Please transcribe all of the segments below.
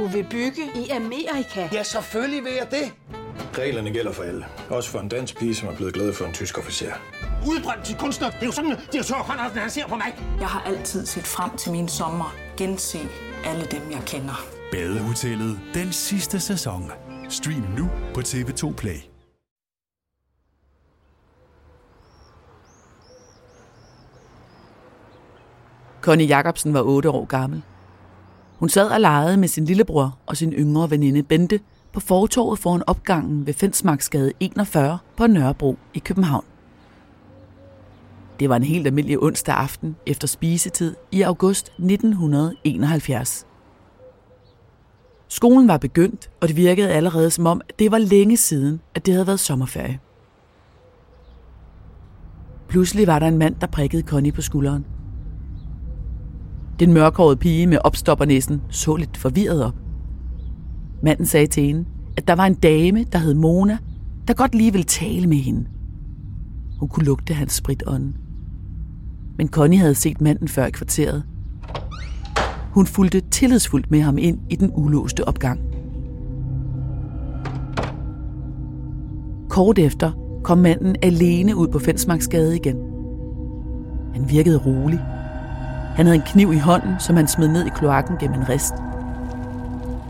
Du vil bygge i Amerika? Ja, selvfølgelig vil jeg det. Reglerne gælder for alle. Også for en dansk pige, som er blevet glad for en tysk officer. Udbrændt til kunstner. Det er jo sådan, at direktør Conradsen, han ser på mig. Jeg har altid set frem til min sommer. Gense alle dem, jeg kender. Badehotellet. Den sidste sæson. Stream nu på TV2 Play. Connie Jacobsen var 8 år gammel. Hun sad og legede med sin lillebror og sin yngre veninde Bente på fortovet foran opgangen ved Fensmarktsgade 41 på Nørrebro i København. Det var en helt almindelig onsdag aften efter spisetid i august 1971. Skolen var begyndt, og det virkede allerede som om, at det var længe siden, at det havde været sommerferie. Pludselig var der en mand, der prikkede Connie på skulderen. Den mørkhårede pige med opstoppernæsen så lidt forvirret op. Manden sagde til hende, at der var en dame, der hed Mona, der godt lige ville tale med hende. Hun kunne lugte hans spritånde. Men Connie havde set manden før i kvarteret. Hun fulgte tillidsfuldt med ham ind i den ulåste opgang. Kort efter kom manden alene ud på Fensmarksgade igen. Han virkede rolig. Han havde en kniv i hånden, som han smed ned i kloakken gennem en rist.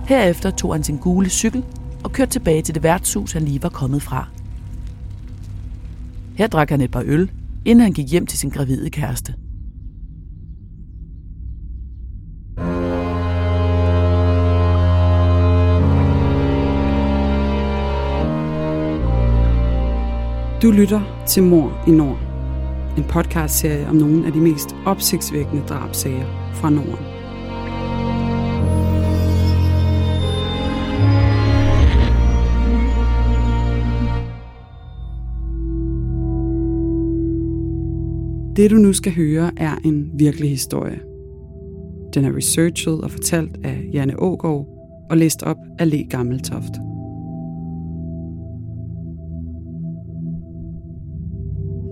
Herefter tog han sin gule cykel og kørte tilbage til det værtshus, han lige var kommet fra. Her drak han et par øl, inden han gik hjem til sin gravide kæreste. Du lytter til Mor i Nord. En podcastserie om nogle af de mest opsigtsvækkende drabsager fra Norden. Det, du nu skal høre, er en virkelig historie. Den er researchet og fortalt af Janni Ågård og læst op af Le Gameltoft.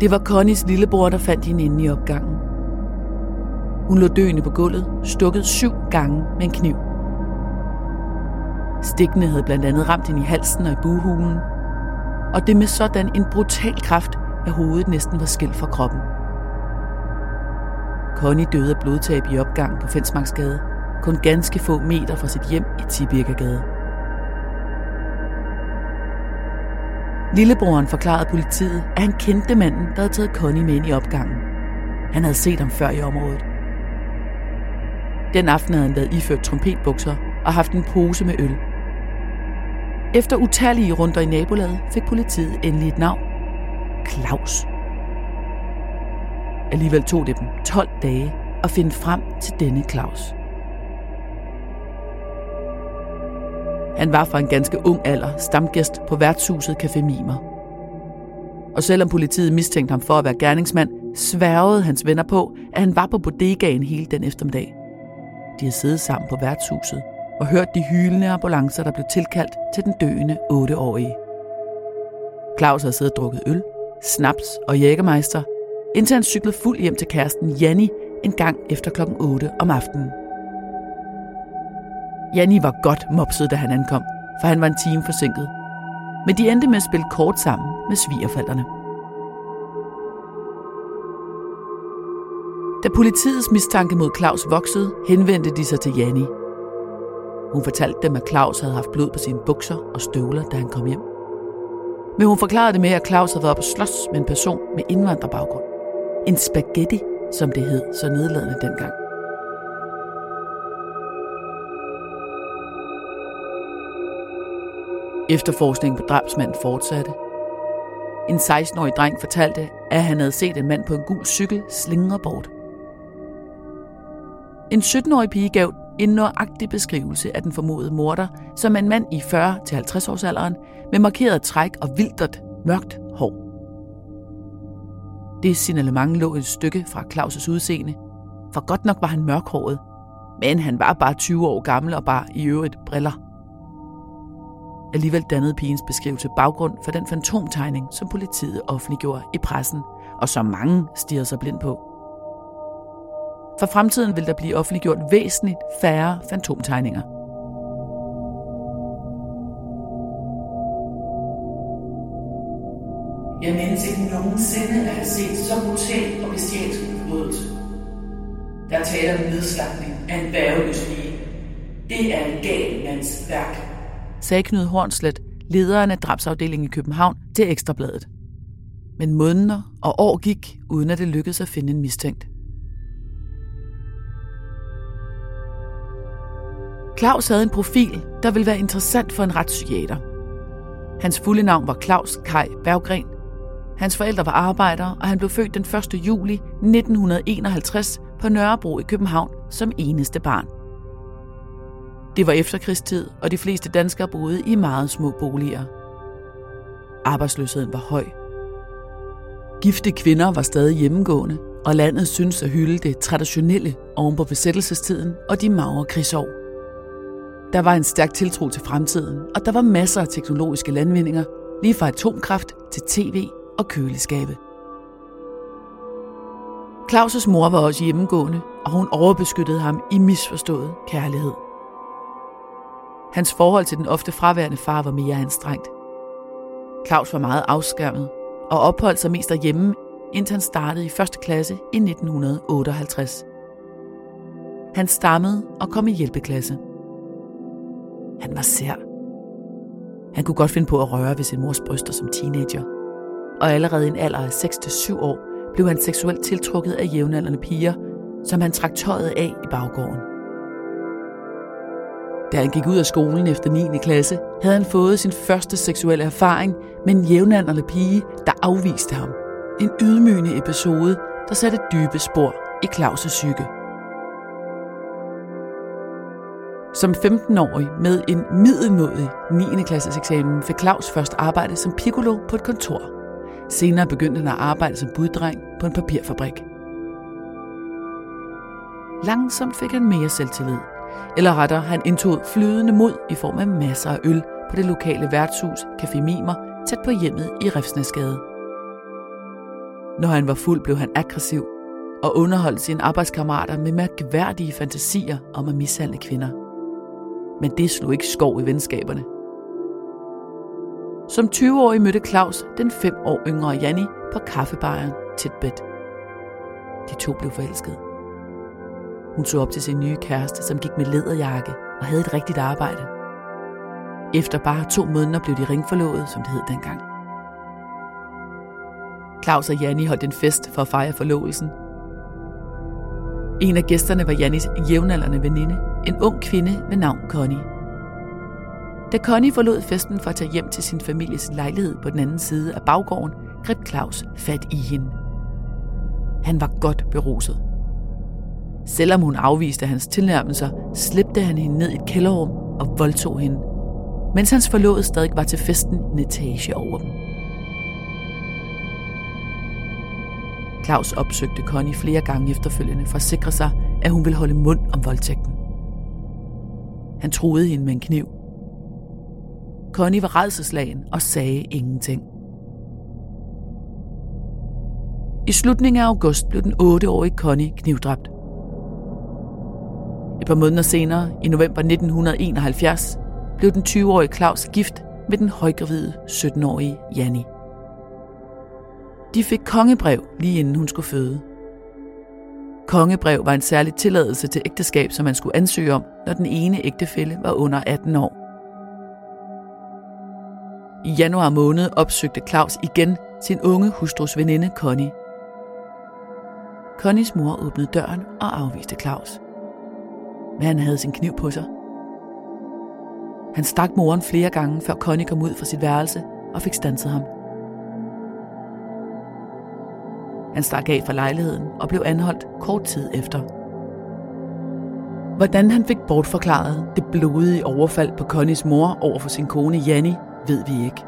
Det var Connies lillebror, der fandt hende inde i opgangen. Hun lå døende på gulvet, stukket 7 gange med en kniv. Stikkene havde blandt andet ramt hende i halsen og i bughulen, og det med sådan en brutal kraft, at hovedet næsten var skilt fra kroppen. Connie døde af blodtab i opgangen på Fensmarksgade, kun ganske få meter fra sit hjem i Tibirkegade. Lillebroren forklarede politiet, at han kendte manden, der havde taget Connie med ind i opgangen. Han havde set ham før i området. Den aften havde han været iført trompetbukser og haft en pose med øl. Efter utallige runder i nabolaget fik politiet endelig et navn. Claus. Alligevel tog det dem 12 dage at finde frem til denne Claus. Han var fra en ganske ung alder stamgæst på værtshuset Café Mimer. Og selvom politiet mistænkte ham for at være gerningsmand, sværgede hans venner på, at han var på bodegaen hele den eftermiddag. De havde siddet sammen på værtshuset og hørt de hylende ambulancer, der blev tilkaldt til den døende 8-årige. Claus havde siddet og drukket øl, snaps og jægermeister, indtil han cyklede fuld hjem til kæresten Janni en gang efter kl. 8 om aftenen. Janni var godt mopset, da han ankom, for han var en time forsinket. Men de endte med at spille kort sammen med svigerforældrene. Da politiets mistanke mod Claus voksede, henvendte de sig til Janni. Hun fortalte dem, at Claus havde haft blod på sine bukser og støvler, da han kom hjem. Men hun forklarede det med, at Claus havde været oppe og slås med en person med indvandrerbaggrund. En spaghetti, som det hed så nedladende dengang. Efterforskningen på drabsmanden fortsatte. En 16-årig dreng fortalte, at han havde set en mand på en gul cykel slingre bort. En 17-årig pige gav en nøjagtig beskrivelse af den formodede morder, som en mand i 40-50 års alderen med markeret træk og vildt mørkt hår. Det signalement lå et stykke fra Claus' udseende, for godt nok var han mørkhåret, men han var bare 20 år gammel og bar i øvrigt briller. Alligevel dannede pigens beskrivelse baggrund for den fantomtegning, som politiet offentliggjorde i pressen, og som mange stirrede sig blind på. For fremtiden vil der blive offentliggjort væsentligt færre fantomtegninger. Jeg mindes ikke nogensinde at have set så brutal og bestialsk udbrydelse. Der taler om nedslagning af en værgeløs pige. Det er en gal mands værk, sagde Knud Hornslet, lederen af drabsafdelingen i København, til Ekstrabladet. Men måneder og år gik, uden at det lykkedes at finde en mistænkt. Claus havde en profil, der ville være interessant for en retspsykiater. Hans fulde navn var Claus Kai Berggren. Hans forældre var arbejdere, og han blev født den 1. juli 1951 på Nørrebro i København som eneste barn. Det var efterkrigstid, og de fleste danskere boede i meget små boliger. Arbejdsløsheden var høj. Gifte kvinder var stadig hjemmegående, og landet syntes at hylde det traditionelle oven på besættelsestiden og de magre krigsår. Der var en stærk tiltro til fremtiden, og der var masser af teknologiske landvindinger, lige fra atomkraft til tv og køleskabe. Claus' mor var også hjemmegående, og hun overbeskyttede ham i misforstået kærlighed. Hans forhold til den ofte fraværende far var mere anstrengt. Claus var meget afskærmet og opholdt sig mest derhjemme, indtil han startede i 1. klasse i 1958. Han stammede og kom i hjælpeklasse. Han var sær. Han kunne godt finde på at røre ved sin mors bryster som teenager. Og allerede i en alder af 6-7 år blev han seksuelt tiltrukket af jævnaldrende piger, som han trak tøjet af i baggården. Da han gik ud af skolen efter 9. klasse, havde han fået sin første seksuelle erfaring med en jævnaldrende pige, der afviste ham. En ydmygende episode, der satte dybe spor i Claus' psyke. Som 15-årig med en middelmådig 9. klasses eksamen fik Claus først arbejde som piccolo på et kontor. Senere begyndte han at arbejde som buddreng på en papirfabrik. Langsomt fik han mere selvtillid. Eller rettere, han indtog flydende mod i form af masser af øl på det lokale værtshus Café Mimer, tæt på hjemmet i Riftsnesgade. Når han var fuld, blev han aggressiv og underholdt sine arbejdskammerater med mærkværdige fantasier om at mishandle kvinder. Men det slog ikke skov i venskaberne. Som 20-årig mødte Claus den 5 år yngre Janni på kaffebaren tæt ved. De to blev forelskede. Hun så op til sin nye kæreste, som gik med læderjakke og havde et rigtigt arbejde. Efter bare 2 måneder blev de ringforlovet, som det hed dengang. Claus og Janni holdt en fest for at fejre forlovelsen. En af gæsterne var Jannis jævnaldrende veninde, en ung kvinde ved navn Connie. Da Connie forlod festen for at tage hjem til sin families lejlighed på den anden side af baggården, greb Claus fat i hende. Han var godt beruset. Selvom hun afviste hans tilnærmelser, slæbte han hende ned i et kælderrum og voldtog hende, mens hans forlovede stadig var til festen en etage over dem. Claus opsøgte Connie flere gange efterfølgende for at sikre sig, at hun ville holde mund om voldtægten. Han truede hende med en kniv. Connie var rædselslagen og sagde ingenting. I slutningen af august blev den 8-årige Connie knivdræbt. Et par måneder senere, i november 1971, blev den 20-årige Claus gift med den højgravide 17-årige Janni. De fik kongebrev lige inden hun skulle føde. Kongebrev var en særlig tilladelse til ægteskab, som man skulle ansøge om, når den ene ægtefælle var under 18 år. I januar måned opsøgte Claus igen sin unge hustrus veninde Connie. Connies mor åbnede døren og afviste Claus. Men han havde sin kniv på sig. Han stak moren flere gange, før Connie kom ud fra sit værelse og fik standset ham. Han stak af fra lejligheden og blev anholdt kort tid efter. Hvordan han fik bortforklaret det blodige overfald på Connys mor over for sin kone Janni, ved vi ikke.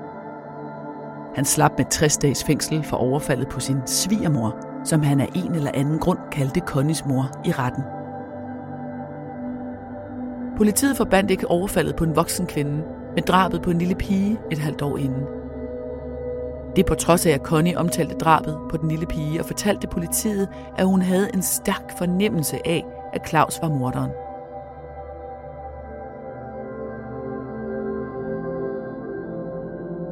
Han slap med 60 dages fængsel for overfaldet på sin svigermor, som han af en eller anden grund kaldte Connys mor i retten. Politiet forbandt ikke overfaldet på en voksen kvinde, men drabet på en lille pige et halvt år inden. Det på trods af, at Connie omtalte drabet på den lille pige og fortalte politiet, at hun havde en stærk fornemmelse af, at Claus var morderen.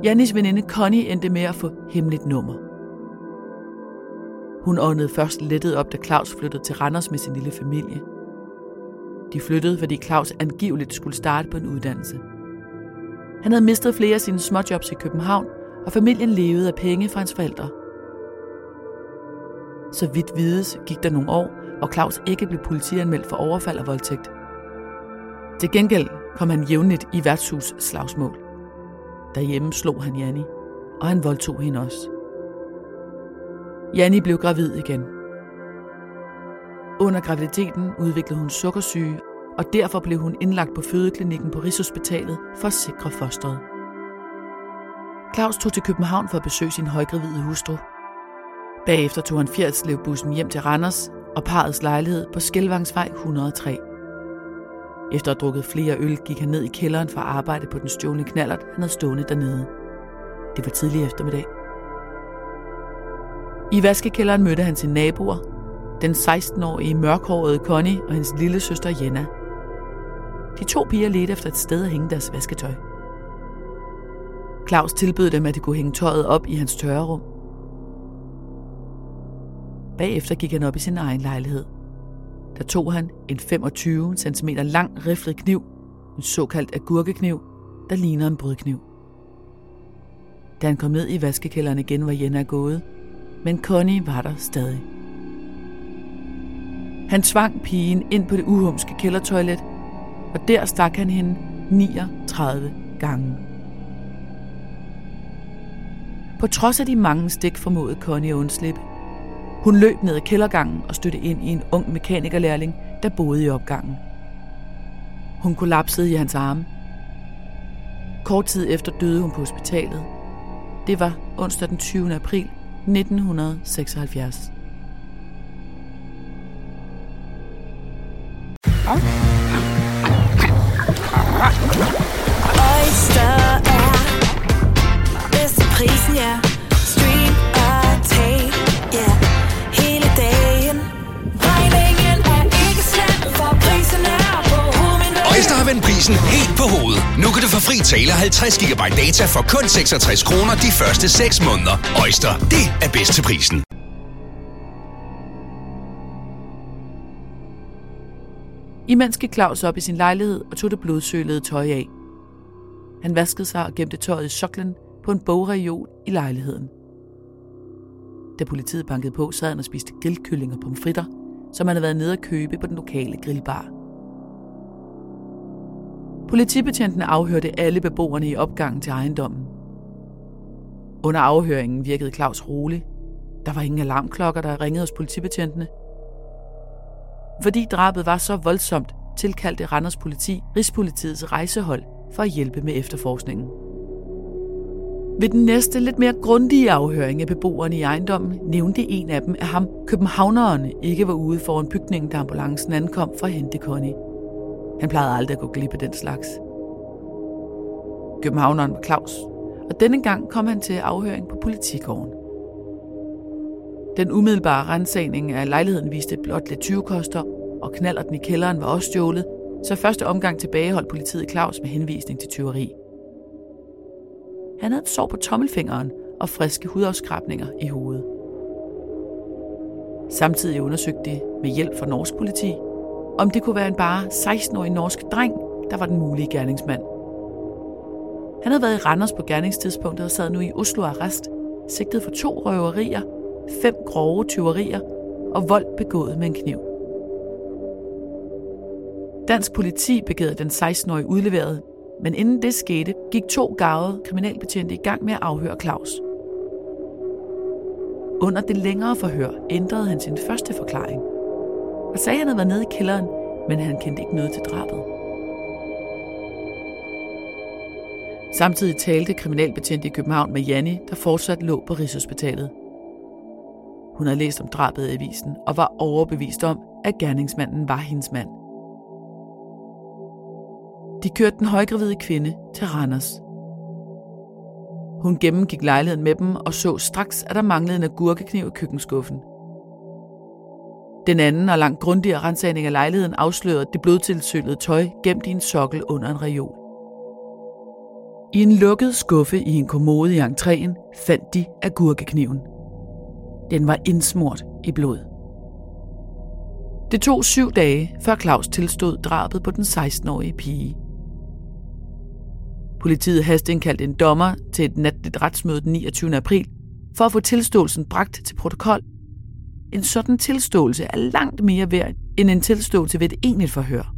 Jannis veninde Connie endte med at få hemmeligt nummer. Hun åndede først lettet op, da Claus flyttede til Randers med sin lille familie. De flyttede, fordi Claus angiveligt skulle starte på en uddannelse. Han havde mistet flere af sine småjobs i København, og familien levede af penge fra hans forældre. Så vidt vides gik der nogle år, hvor Claus ikke blev politianmeldt for overfald og voldtægt. Til gengæld kom han jævnligt i værtshusslagsmål. Derhjemme slog han Janni, og han voldtog hende også. Janni blev gravid igen. Under graviditeten udviklede hun sukkersyge, og derfor blev hun indlagt på fødeklinikken på Rigshospitalet for at sikre fosteret. Claus tog til København for at besøge sin højgravide hustru. Bagefter tog han Fjerritslev-bussen hjem til Randers og parrets lejlighed på Skelvangsvej 103. Efter at have drukket flere øl, gik han ned i kælderen for at arbejde på den stjålne knallert, han havde stående dernede. Det var tidlig eftermiddag. I vaskekælderen mødte han sine naboer, den 16-årige mørkhårede Connie og hendes lille søster Jenna. De to piger ledte efter et sted at hænge deres vasketøj. Claus tilbød dem, at de kunne hænge tøjet op i hans tørrerum. Bagefter gik han op i sin egen lejlighed. Der tog han en 25 cm lang riflet kniv, en såkaldt agurkekniv, der ligner en brødkniv. Da han kom ned i vaskekælderen igen, var Jenna gået, men Connie var der stadig. Han tvang pigen ind på det uhumske kældertoilet, og der stak han hende 39 gange. På trods af de mange stik formåede Connie at undslippe. Hun løb ned ad kældergangen og stødte ind i en ung mekanikerlærling, der boede i opgangen. Hun kollapsede i hans arme. Kort tid efter døde hun på hospitalet. Det var onsdag den 20. april 1976. Oyster er bedst til prisen, ja. Stream og tag, ja. Hele dagen. Regningen er ikke slem, for prisen er på hovedet. Oyster har vendt prisen helt på hovedet. Nu kan du få fri tale 50 GB data for kun 66 kroner de første 6 måneder. Oyster, det er bedst til prisen. Imens gik Claus op i sin lejlighed og tog det blodsølede tøj af. Han vaskede sig og gemte tøjet i soklen på en bogreol i lejligheden. Da politiet bankede på, sad han og spiste grillkylling og pomfritter, som han havde været nede at købe på den lokale grillbar. Politibetjentene afhørte alle beboerne i opgangen til ejendommen. Under afhøringen virkede Claus rolig. Der var ingen alarmklokker, der ringede hos politibetjentene. Fordi drabet var så voldsomt, tilkaldte Randers politi Rigspolitiets rejsehold for at hjælpe med efterforskningen. Ved den næste, lidt mere grundige afhøring af beboerne i ejendommen, nævnte en af dem, at ham, københavneren, ikke var ude foran bygningen, da ambulancen ankom for at hente Connie. Han plejede aldrig at gå glip af den slags. Københavneren var Claus, og denne gang kom han til afhøring på politigården. Den umiddelbare ransagning af lejligheden viste blot lidt tyvekoster, og knallerten i kælderen var også stjålet, så første omgang tilbageholdt politiet Claus med henvisning til tyveri. Han havde et sår på tommelfingeren og friske hudafskrabninger i hovedet. Samtidig undersøgte de med hjælp fra norsk politi, om det kunne være en bare 16-årig norsk dreng, der var den mulige gerningsmand. Han havde været i Randers på gerningstidspunktet og sad nu i Oslo-arrest, sigtet for 2 røverier, 5 grove tyverier og vold begået med en kniv. Dansk politi begærede den 16-årige udleveret, men inden det skete, gik 2 garvede kriminalbetjente i gang med at afhøre Claus. Under det længere forhør ændrede han sin første forklaring og sagde, at han havde været nede i kælderen, men han kendte ikke noget til drabet. Samtidig talte kriminalbetjente i København med Janni, der fortsat lå på Rigshospitalet. Hun havde læst om drabet i avisen og var overbevist om, at gerningsmanden var hendes mand. De kørte den højgravide kvinde til Randers. Hun gennemgik lejligheden med dem og så straks, at der manglede en agurkekniv i køkkenskuffen. Den anden og langt grundigere ransagning af lejligheden afslørede det blodtilsøllede tøj gemt i en sokkel under en reol. I en lukket skuffe i en kommode i entréen fandt de agurkekniven. Den var indsmurt i blod. Det tog 7 dage, før Claus tilstod drabet på den 16-årige pige. Politiet hasteindkaldte en dommer til et natligt retsmøde den 29. april for at få tilståelsen bragt til protokol. En sådan tilståelse er langt mere værd end en tilståelse ved et egentligt forhør.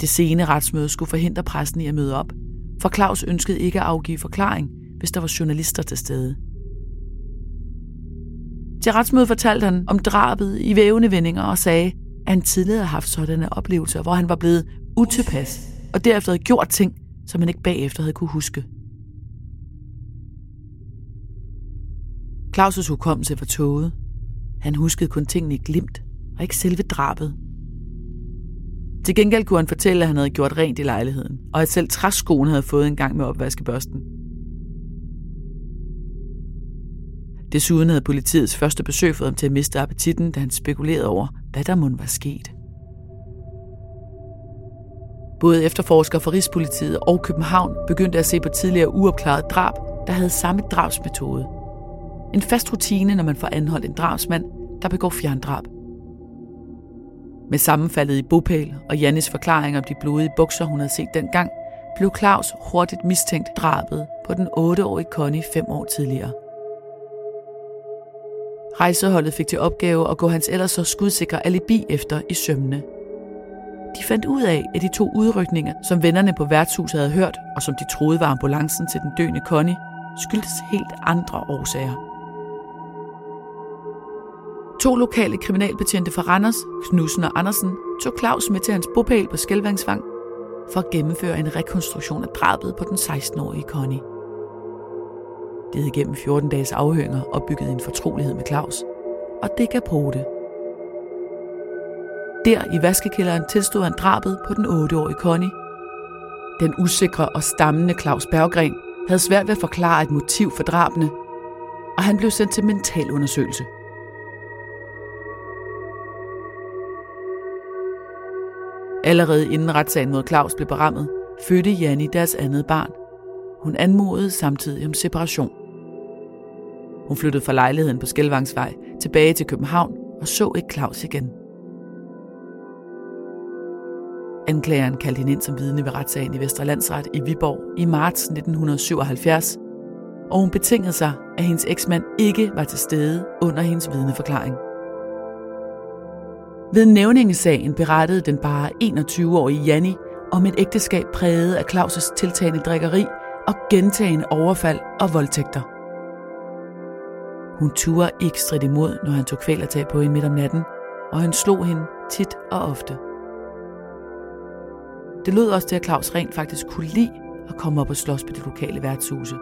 Det sene retsmøde skulle forhindre pressen i at møde op, for Claus ønskede ikke at afgive forklaring, hvis der var journalister til stede. Til retsmødet fortalte han om drabet i vævende vendinger og sagde, at han tidligere havde haft sådanne oplevelser, hvor han var blevet utilpas og derefter havde gjort ting, som han ikke bagefter havde kunne huske. Claus' hukommelse var tåget. Han huskede kun tingene i glimt og ikke selve drabet. Til gengæld kunne han fortælle, at han havde gjort rent i lejligheden, og at selv træskoen havde fået en gang med opvaskebørsten. Desuden havde politiets første besøg fået ham til at miste appetitten, da han spekulerede over, hvad der mon var sket. Både efterforskere fra Rigspolitiet og København begyndte at se på tidligere uopklaret drab, der havde samme drabsmetode. En fast rutine, når man får anholdt en drabsmand, der begår fjerndrab. Med sammenfaldet i bopæl og Jannis forklaring om de blodige bukser, hun havde set dengang, blev Claus hurtigt mistænkt drabet på den 8-årige Connie 5 år tidligere. Rejseholdet fik til opgave at gå hans ellers så skudsikre alibi efter i sømmene. De fandt ud af, at de 2 udrykninger, som vennerne på værtshuset havde hørt, og som de troede var ambulancen til den døende Connie, skyldtes helt andre årsager. 2 lokale kriminalbetjente fra Randers, Knudsen og Andersen, tog Claus med til hans bopæl på Skelvangsvej for at gennemføre en rekonstruktion af drabet på den 16-årige Connie. De havde gennem 14 dages afhøringer opbygget en fortrolighed med Claus, og det gav pote. Der i vaskekælderen tilstod han drabet på den 8-årige Connie. Den usikre og stammende Claus Berggren havde svært ved at forklare et motiv for drabene, og han blev sendt til mentalundersøgelse. Allerede inden retssagen mod Claus blev berammet, fødte Janni deres andet barn. Hun anmodede samtidig om separation. Hun flyttede fra lejligheden på Skelvangsvej tilbage til København og så ikke Claus igen. Anklageren kaldte hende ind som vidne ved retssagen i Vestre Landsret i Viborg i marts 1977, og hun betingede sig, at hendes eksmand ikke var til stede under hendes vidneforklaring. Ved nævningesagen berettede den bare 21-årige Janni om et ægteskab præget af Claus' tiltagende drikkeri og gentagende overfald og voldtægter. Hun turde ikke stridt imod, når han tog kvælertag på hende midt om natten, og han slog hende tit og ofte. Det lød også til, at Claus rent faktisk kunne lide at komme op og slås på de lokale værtshuse.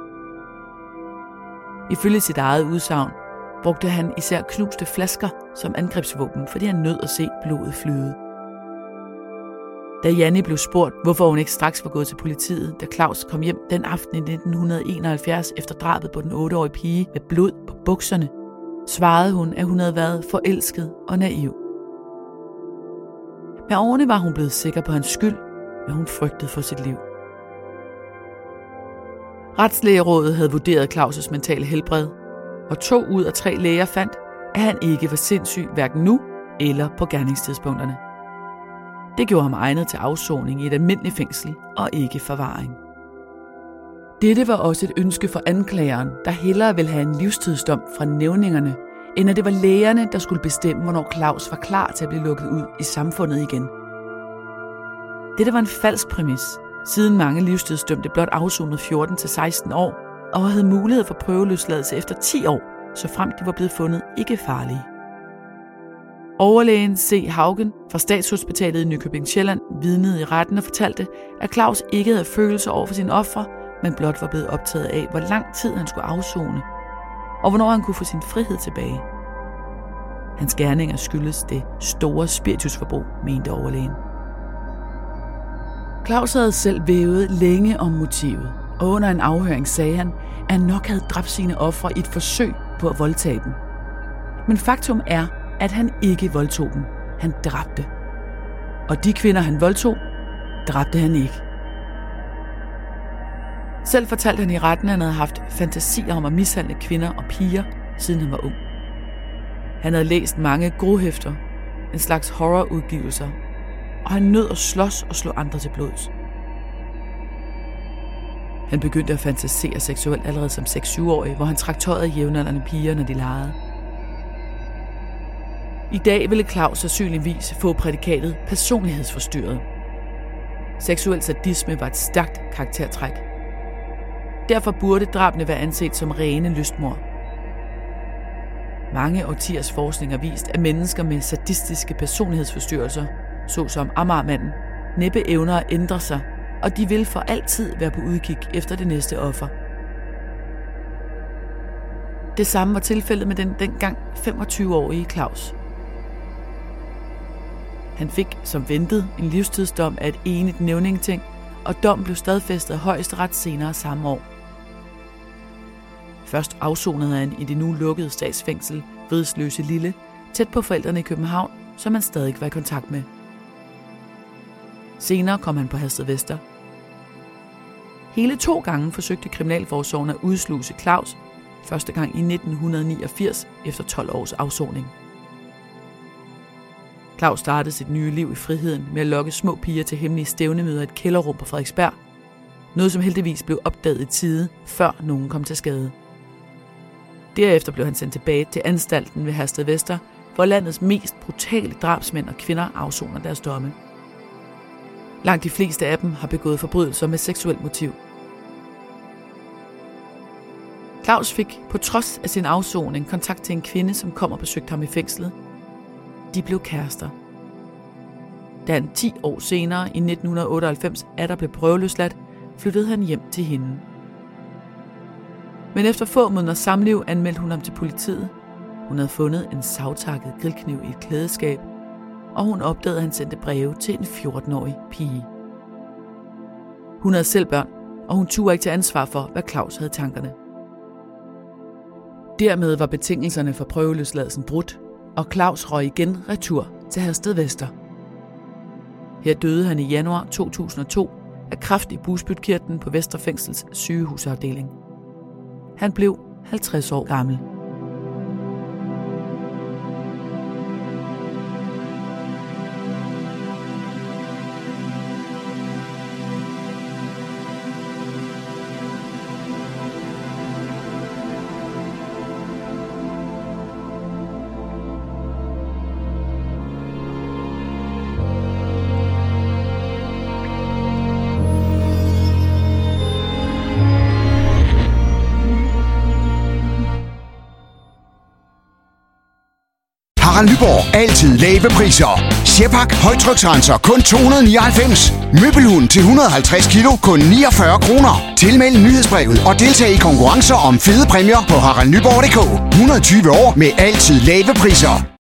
Ifølge sit eget udsagn brugte han især knuste flasker som angrebsvåben, fordi han nød at se blodet flyde. Da Janni blev spurgt, hvorfor hun ikke straks var gået til politiet, da Claus kom hjem den aften i 1971 efter drabet på den 8-årige pige med blod på bukserne, svarede hun, at hun havde været forelsket og naiv. Med årene var hun blevet sikker på hans skyld, men hun frygtede for sit liv. Retslægerådet havde vurderet Claus' mentale helbred, og 2 ud af 3 læger fandt, at han ikke var sindssyg hverken nu eller på gerningstidspunkterne. Det gjorde ham egnet til afsoning i et almindeligt fængsel og ikke forvaring. Dette var også et ønske for anklageren, der hellere ville have en livstidsdom fra nævningerne, end at det var lægerne, der skulle bestemme, hvornår Claus var klar til at blive lukket ud i samfundet igen. Dette var en falsk præmis, siden mange livstidsdømte blot afsonede 14-16 år og havde mulighed for prøveløsladelse efter 10 år, såfremt de var blevet fundet ikke farlige. Overlægen C. Haugen fra Statshospitalet i Nykøbing Sjælland vidnede i retten og fortalte, at Claus ikke havde følelser over for sine ofre, men blot var blevet optaget af, hvor lang tid han skulle afsone, og hvornår han kunne få sin frihed tilbage. Hans gerninger skyldes det store spiritusforbrug, mente overlægen. Claus havde selv vævet længe om motivet, og under en afhøring sagde han, at han nok havde dræbt sine ofre i et forsøg på at voldtage dem. Men faktum er, at han ikke voldtog dem. Han dræbte. Og de kvinder, han voldtog, dræbte han ikke. Selv fortalte han i retten, at han havde haft fantasier om at mishandle kvinder og piger, siden han var ung. Han havde læst mange grohæfter, en slags horrorudgivelser, og han nød at slås og slå andre til blods. Han begyndte at fantasere seksuelt allerede som 6-7-årig, hvor han trak tøjet af jævnaldrende piger, når de legede. I dag ville Claus sandsynligvis få prædikatet personlighedsforstyrret. Seksuel sadisme var et stærkt karaktertræk. Derfor burde drabene være anset som rene lystmord. Mange årtiers forskning har vist, at mennesker med sadistiske personlighedsforstyrrelser, såsom Amagermanden, næppe evner at ændre sig, og de vil for altid være på udkig efter det næste offer. Det samme var tilfældet med den dengang 25-årige Claus. Han fik, som ventet, en livstidsdom af et enigt nævningeting, og dommen blev stadfæstet af højesteret senere samme år. Først afsonede han i det nu lukkede statsfængsel Vridsløse Lille, tæt på forældrene i København, som han stadig var i kontakt med. Senere kom han på Hersted Vester. Hele 2 gange forsøgte Kriminalforsorgen at udsluse Claus, første gang i 1989 efter 12 års afsoning. Claus startede sit nye liv i friheden med at lokke små piger til hemmelige stævnemøder i et kælderrum på Frederiksberg. Noget som heldigvis blev opdaget i tide, før nogen kom til skade. Derefter blev han sendt tilbage til anstalten ved Hersted Vester, hvor landets mest brutale drabsmænd og kvinder afsoner deres domme. Langt de fleste af dem har begået forbrydelser med seksuelt motiv. Claus fik på trods af sin afsoning kontakt til en kvinde, som kom og besøgte ham i fængslet. De blev kærester. Da han 10 år senere i 1998 atter blev prøveløsladt, flyttede han hjem til hende. Men efter få måneder samliv anmeldte hun ham til politiet. Hun havde fundet en savtakket grillkniv i et klædeskab, og hun opdagede, at han sendte breve til en 14-årig pige. Hun havde selv børn, og hun turde ikke til ansvar for, hvad Claus havde i tankerne. Dermed var betingelserne for prøveløsladelsen brudt, og Claus røg igen retur til Hersted Vester. Her døde han i januar 2002 af kræft i bugspytkirtlen på Vesterfængsels sygehusafdeling. Han blev 50 år gammel. Harald Nyborg. Altid lave priser. Sjehpak højtryksrenser kun 299. Møbelhund til 150 kilo kun 49 kroner. Tilmeld nyhedsbrevet og deltag i konkurrencer om fede præmier på haraldnyborg.dk. 120 år med altid lave priser.